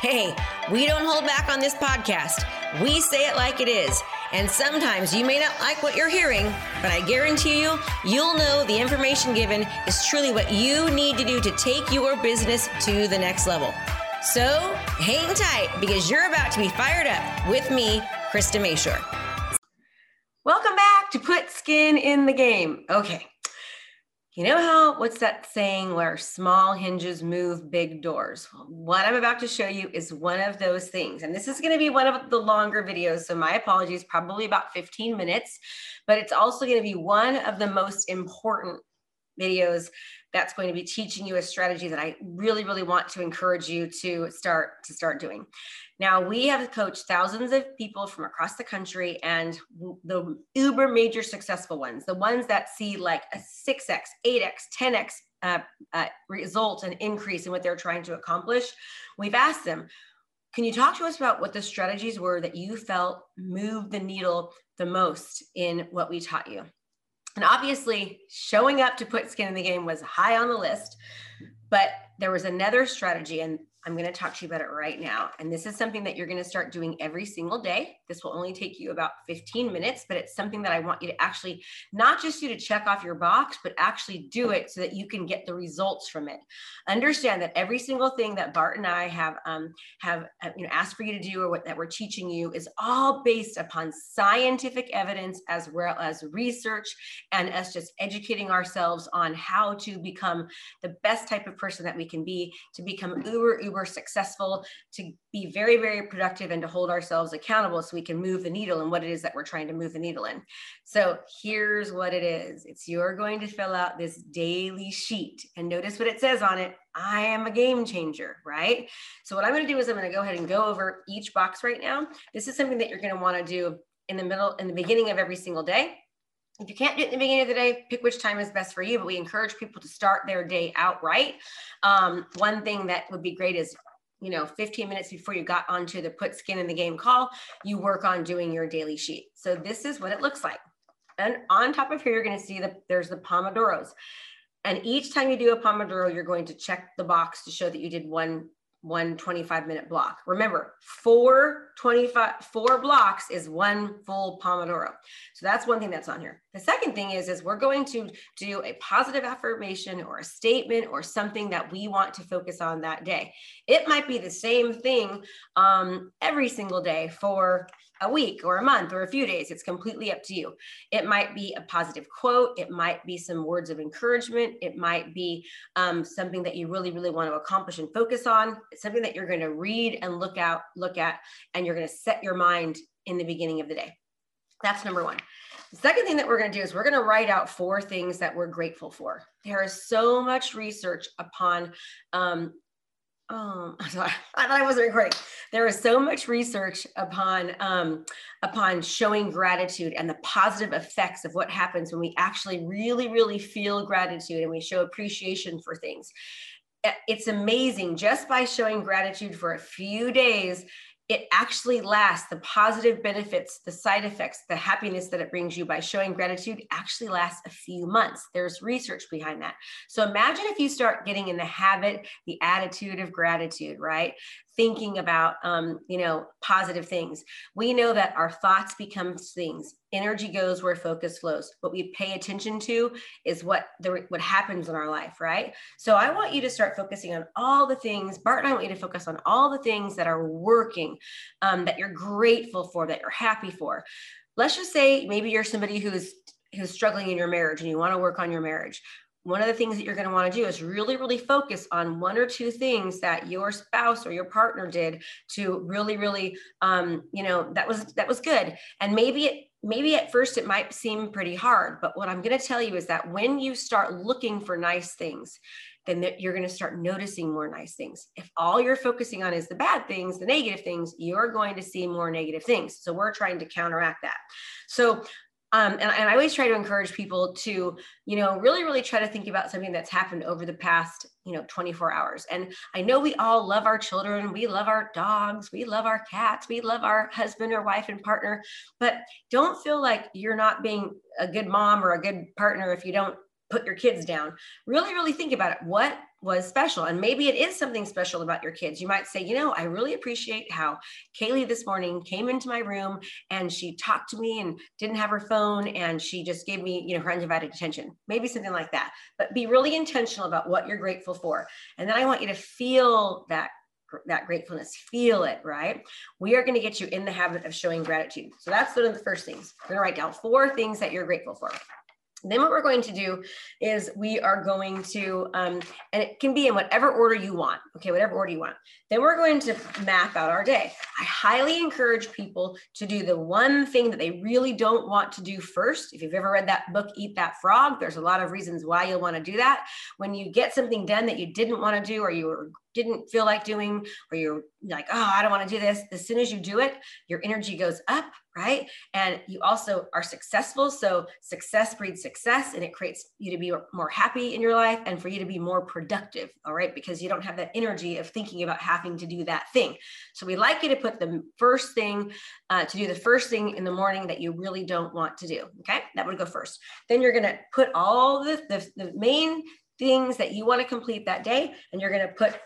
Hey, we don't hold back on this podcast. We say it like it is. And sometimes you may not like what you're hearing, but I guarantee you, you'll know the information given is truly what you need to do to take your business to the next level. So hang tight because you're about to be fired up with me, Krista Mayshore. Welcome back to Put Skin in the Game. Okay. You know how, what's that saying where small hinges move big doors? What I'm about to show you is one of those things. And this is going to be one of the longer videos. So my apologies, probably about 15 minutes, but it's also going to be one of the most important videos that's going to be teaching you a strategy that I really, really want to encourage you to start doing. Now, we have coached thousands of people from across the country, and the uber major successful ones, the ones that see like a 6x, 8x, 10x result and increase in what they're trying to accomplish, we've asked them, can you talk to us about what the strategies were that you felt moved the needle the most in what we taught you? And obviously, showing up to put skin in the game was high on the list, but there was another strategy, and I'm going to talk to you about it right now. And this is something that you're going to start doing every single day. This will only take you about 15 minutes, but it's something that I want you to actually, not just you to check off your box, but actually do it so that you can get the results from it. Understand that every single thing that Bart and I have asked for you to do, or what that we're teaching you, is all based upon scientific evidence as well as research and us just educating ourselves on how to become the best type of person that we can be, to become uber successful, to be very, very productive, and to hold ourselves accountable so we can move the needle in what it is that we're trying to move the needle in. So here's what it is. It's you're going to fill out this daily sheet, and notice what it says on it. I am a game changer, right? So what I'm going to do is I'm going to go ahead and go over each box right now. This is something that you're going to want to do in the beginning of every single day. If you can't do it in the beginning of the day, pick which time is best for you, but we encourage people to start their day out right. One thing that would be great is, 15 minutes before you got onto the Put Skin in the Game call, you work on doing your daily sheet. So this is what it looks like. And on top of here, you're going to see that there's the Pomodoros. And each time you do a Pomodoro, you're going to check the box to show that you did one 25-minute block. Remember, four blocks is one full Pomodoro. So that's one thing that's on here. The second thing is we're going to do a positive affirmation or a statement or something that we want to focus on that day. It might be the same thing every single day for a week or a month or a few days. It's completely up to you. It might be a positive quote. It might be some words of encouragement. It might be something that you really, really want to accomplish and focus on. It's something that you're going to read and look at, and you're going to set your mind in the beginning of the day. That's number one. The second thing that we're going to do is we're going to write out four things that we're grateful for. There is so much research upon, There is so much research upon showing gratitude and the positive effects of what happens when we actually really, really feel gratitude and we show appreciation for things. It's amazing, just by showing gratitude for a few days, it actually lasts. The positive benefits, the side effects, the happiness that it brings you by showing gratitude actually lasts a few months. There's research behind that. So imagine if you start getting in the habit, the attitude of gratitude, right? Thinking about, positive things. We know that our thoughts become things. Energy goes where focus flows. What we pay attention to is what happens in our life, right? So I want you to start focusing on all the things, Bart and I want you to focus on all the things that are working, that you're grateful for, that you're happy for. Let's just say maybe you're somebody who's struggling in your marriage and you want to work on your marriage. One of the things that you're going to want to do is really, really focus on one or two things that your spouse or your partner did to really, really, that was good. And maybe at first it might seem pretty hard, but what I'm going to tell you is that when you start looking for nice things, then you're going to start noticing more nice things. If all you're focusing on is the bad things, the negative things, you're going to see more negative things. So we're trying to counteract that. So And I always try to encourage people to, really, really try to think about something that's happened over the past, 24 hours. And I know we all love our children. We love our dogs. We love our cats. We love our husband or wife and partner, but don't feel like you're not being a good mom or a good partner if you don't put your kids down. Really, really think about it. What was special? And maybe it is something special about your kids. You might say, I really appreciate how Kaylee this morning came into my room and she talked to me and didn't have her phone. And she just gave me, her undivided attention, maybe something like that, but be really intentional about what you're grateful for. And then I want you to feel that gratefulness, feel it, right? We are going to get you in the habit of showing gratitude. So that's one of the first things. We're going to write down 4 things that you're grateful for. Then what we're going to do is we are going to, and it can be in whatever order you want. Okay, whatever order you want. Then we're going to map out our day. I highly encourage people to do the one thing that they really don't want to do first. If you've ever read that book, Eat That Frog, there's a lot of reasons why you'll want to do that. When you get something done that you didn't want to do, or you didn't feel like doing, or you're like, oh, I don't want to do this. As soon as you do it, your energy goes up, right? And you also are successful. So success breeds success, and it creates you to be more happy in your life and for you to be more productive, all right? Because you don't have that energy of thinking about having to do that thing. So we like you to put the first thing, to do the first thing in the morning that you really don't want to do, okay? That would go first. Then you're gonna put all the main things that you wanna complete that day, and you're gonna put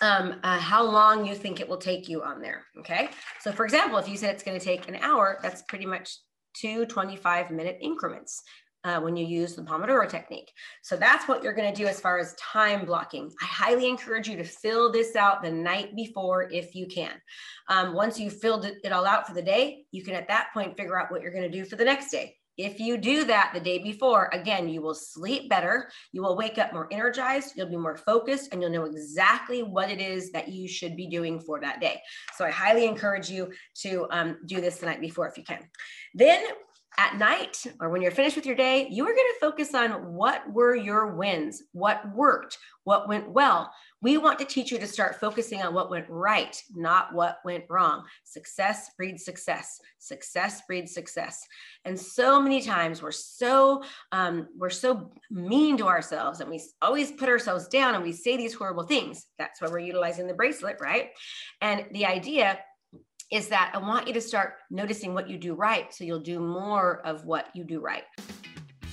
how long you think it will take you on there. Okay. So for example, if you said it's going to take an hour, that's pretty much 2 25-minute increments when you use the Pomodoro technique. So that's what you're going to do as far as time blocking. I highly encourage you to fill this out the night before if you can. Once you've filled it all out for the day, you can at that point figure out what you're going to do for the next day. If you do that the day before, again, you will sleep better, you will wake up more energized, you'll be more focused, and you'll know exactly what it is that you should be doing for that day. So I highly encourage you to do this the night before if you can. Then at night, or when you're finished with your day, you are going to focus on what were your wins, what worked, what went well. We want to teach you to start focusing on what went right, not what went wrong. Success breeds success. Success breeds success. And so many times we're so mean to ourselves, and we always put ourselves down and we say these horrible things. That's why we're utilizing the bracelet, right? And the idea is that I want you to start noticing what you do right, so you'll do more of what you do right.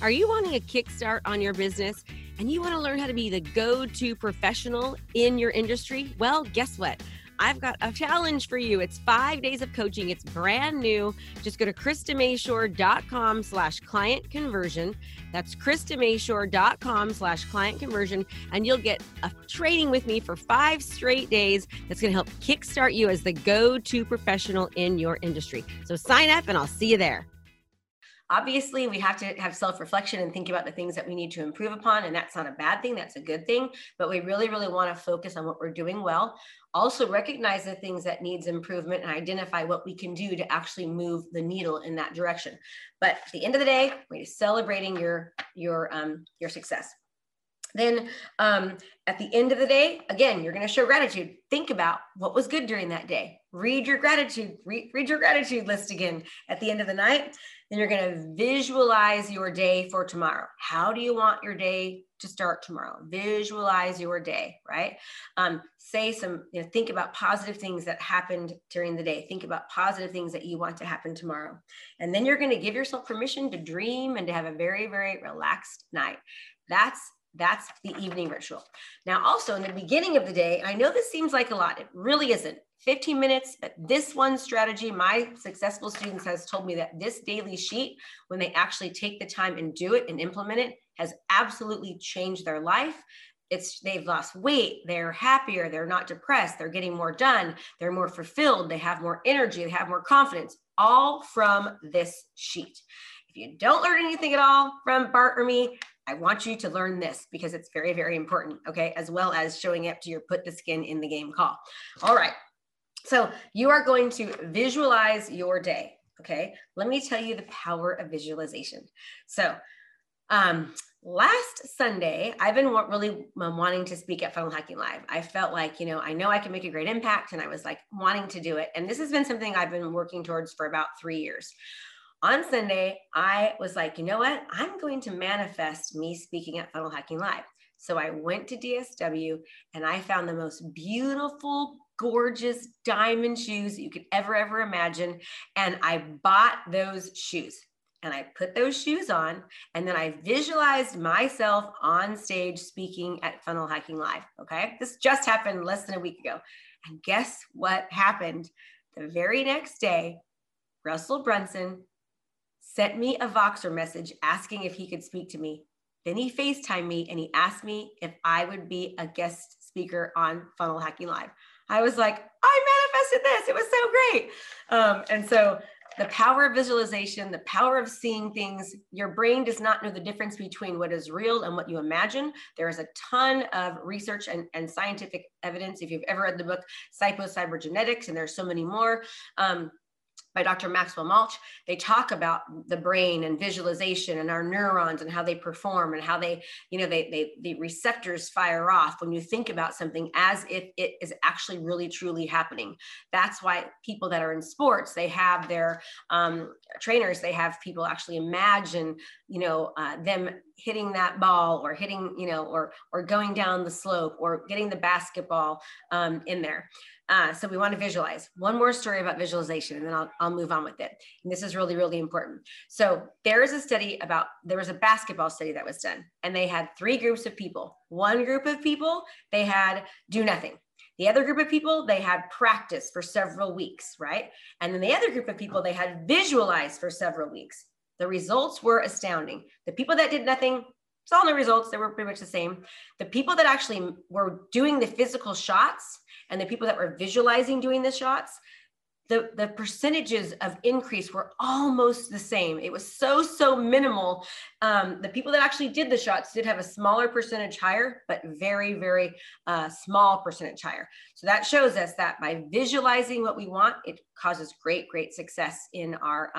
Are you wanting a kickstart on your business and you want to learn how to be the go-to professional in your industry? Well, guess what? I've got a challenge for you. It's 5 days of coaching. It's brand new. Just go to KristaMayshore.com/client-conversion. That's KristaMayshore.com/client-conversion. And you'll get a training with me for 5 straight days that's going to help kickstart you as the go-to professional in your industry. So sign up and I'll see you there. Obviously, we have to have self-reflection and think about the things that we need to improve upon. And that's not a bad thing. That's a good thing. But we really, really want to focus on what we're doing well. Also recognize the things that needs improvement and identify what we can do to actually move the needle in that direction. But at the end of the day, we're celebrating your success. Then at the end of the day, again, you're going to show gratitude. Think about what was good during that day. Read your gratitude. Read your gratitude list again at the end of the night. Then you're going to visualize your day for tomorrow. How do you want your day to start tomorrow? Visualize your day, right? Say some, think about positive things that happened during the day. Think about positive things that you want to happen tomorrow. And then you're going to give yourself permission to dream and to have a very, very relaxed night. That's the evening ritual. Now, also in the beginning of the day, I know this seems like a lot. It really isn't. 15 minutes, but this one strategy, my successful students has told me that this daily sheet, when they actually take the time and do it and implement it, has absolutely changed their life. They've lost weight, they're happier, they're not depressed, they're getting more done, they're more fulfilled, they have more energy, they have more confidence, all from this sheet. If you don't learn anything at all from Bart or me, I want you to learn this because it's very, very important, okay? As well as showing up to your put the skin in the game call. All right. So you are going to visualize your day, okay? Let me tell you the power of visualization. So last Sunday, I've been really wanting to speak at Funnel Hacking Live. I felt like, I know I can make a great impact, and I was like wanting to do it. And this has been something I've been working towards for about 3 years. on Sunday, I was like, you know what? I'm going to manifest me speaking at Funnel Hacking Live. So I went to DSW and I found the most beautiful, gorgeous diamond shoes you could ever imagine. And I bought those shoes and I put those shoes on. And then I visualized myself on stage speaking at Funnel Hacking Live. Okay. This just happened less than a week ago. And guess what happened? The very next day, Russell Brunson sent me a Voxer message asking if he could speak to me. Then he FaceTimed me and he asked me if I would be a guest speaker on Funnel Hacking Live. I was like, I manifested this. It was so great. And so the power of visualization, the power of seeing things, your brain does not know the difference between what is real and what you imagine. There is a ton of research and scientific evidence. If you've ever read the book, Psycho-Cybernetics, and there's so many more, by Dr. Maxwell Maltz, they talk about the brain and visualization and our neurons and how they perform and how they, you know, the receptors fire off when you think about something as if it is actually really truly happening. That's why people that are in sports, they have their trainers, they have people actually imagine, you know, them hitting that ball or hitting, you know, or going down the slope or getting the basketball in there. So we want to visualize. One more story about visualization and then I'll move on with it. And this is really, really important. So there is a study about, there was a basketball study that was done and they had three groups of people. One group of people, they had do nothing. The other group of people, they had practice for several weeks, right? And then the other group of people, they had visualize for several weeks. The results were astounding. The people that did nothing, saw no results, they were pretty much the same. The people that actually were doing the physical shots and the people that were visualizing doing the shots, the percentages of increase were almost the same. It was so minimal. The people that actually did the shots did have a smaller percentage higher, but very small percentage higher. So that shows us that by visualizing what we want, it causes great success in our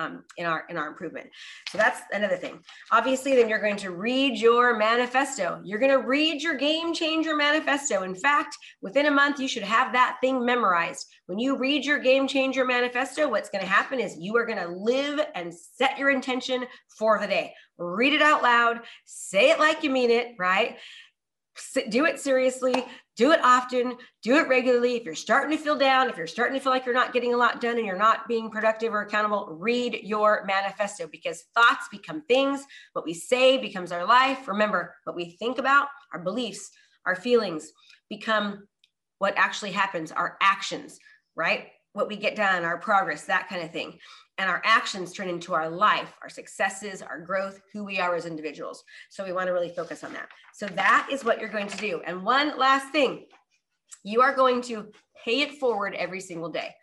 improvement. So that's another thing. Obviously, then you're going to read your manifesto. You're going to read your game changer manifesto. In fact, within a month, you should have that thing memorized. When you read your game changer manifesto, what's going to happen is you are going to live and set your intention for the day. Read it out loud, say it like you mean it, right? Do it seriously, do it often, do it regularly. If you're starting to feel down, if you're starting to feel like you're not getting a lot done and you're not being productive or accountable, read your manifesto, because thoughts become things. What we say becomes our life. Remember, what we think about, our beliefs, our feelings become what actually happens, our actions, right? What we get done, our progress, that kind of thing. And our actions turn into our life, our successes, our growth, who we are as individuals. So we want to really focus on that. So that is what you're going to do. And one last thing, you are going to pay it forward every single day.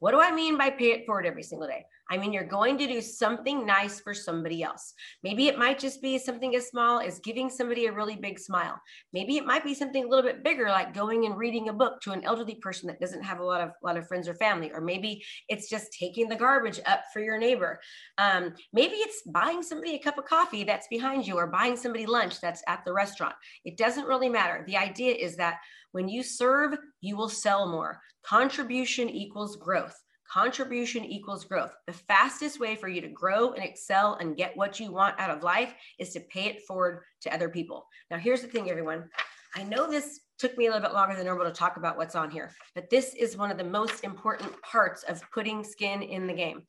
What do I mean by pay it forward every single day? I mean, you're going to do something nice for somebody else. Maybe it might just be something as small as giving somebody a really big smile. Maybe it might be something a little bit bigger, like going and reading a book to an elderly person that doesn't have a lot of friends or family. Or maybe it's just taking the garbage up for your neighbor. Maybe it's buying somebody a cup of coffee that's behind you or buying somebody lunch that's at the restaurant. It doesn't really matter. The idea is that when you serve, you will sell more. Contribution equals growth. Contribution equals growth. The fastest way for you to grow and excel and get what you want out of life is to pay it forward to other people. Now, here's the thing, everyone. I know this took me a little bit longer than normal to talk about what's on here, but this is one of the most important parts of putting skin in the game.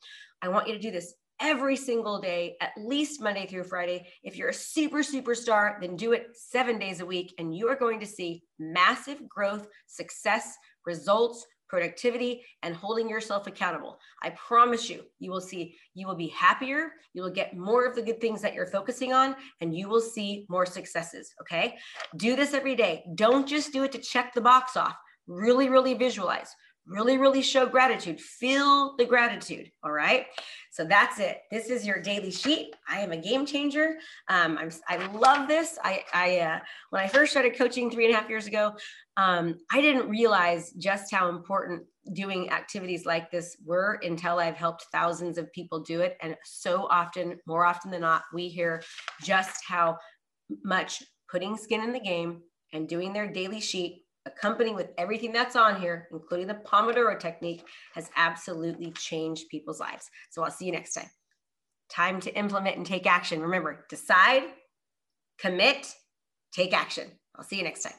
I want you to do this every single day, at least Monday through Friday. If you're a superstar, then do it 7 days a week, and you are going to see massive growth, success, results, productivity, and holding yourself accountable. I promise you, you will be happier. You will get more of the good things that you're focusing on, and you will see more successes. Okay. Do this every day. Don't just do it to check the box off. Really visualize, really show gratitude, feel the gratitude. All right. So that's it. This is your daily sheet. I am a game changer. I love this. When I first started coaching 3.5 years ago, I didn't realize just how important doing activities like this were until I've helped thousands of people do it. And so often, more often than not, we hear just how much putting skin in the game and doing their daily sheet, accompanied with everything that's on here, including the Pomodoro technique, has absolutely changed people's lives. So I'll see you next time. Time to implement and take action. Remember, decide, commit, take action. I'll see you next time.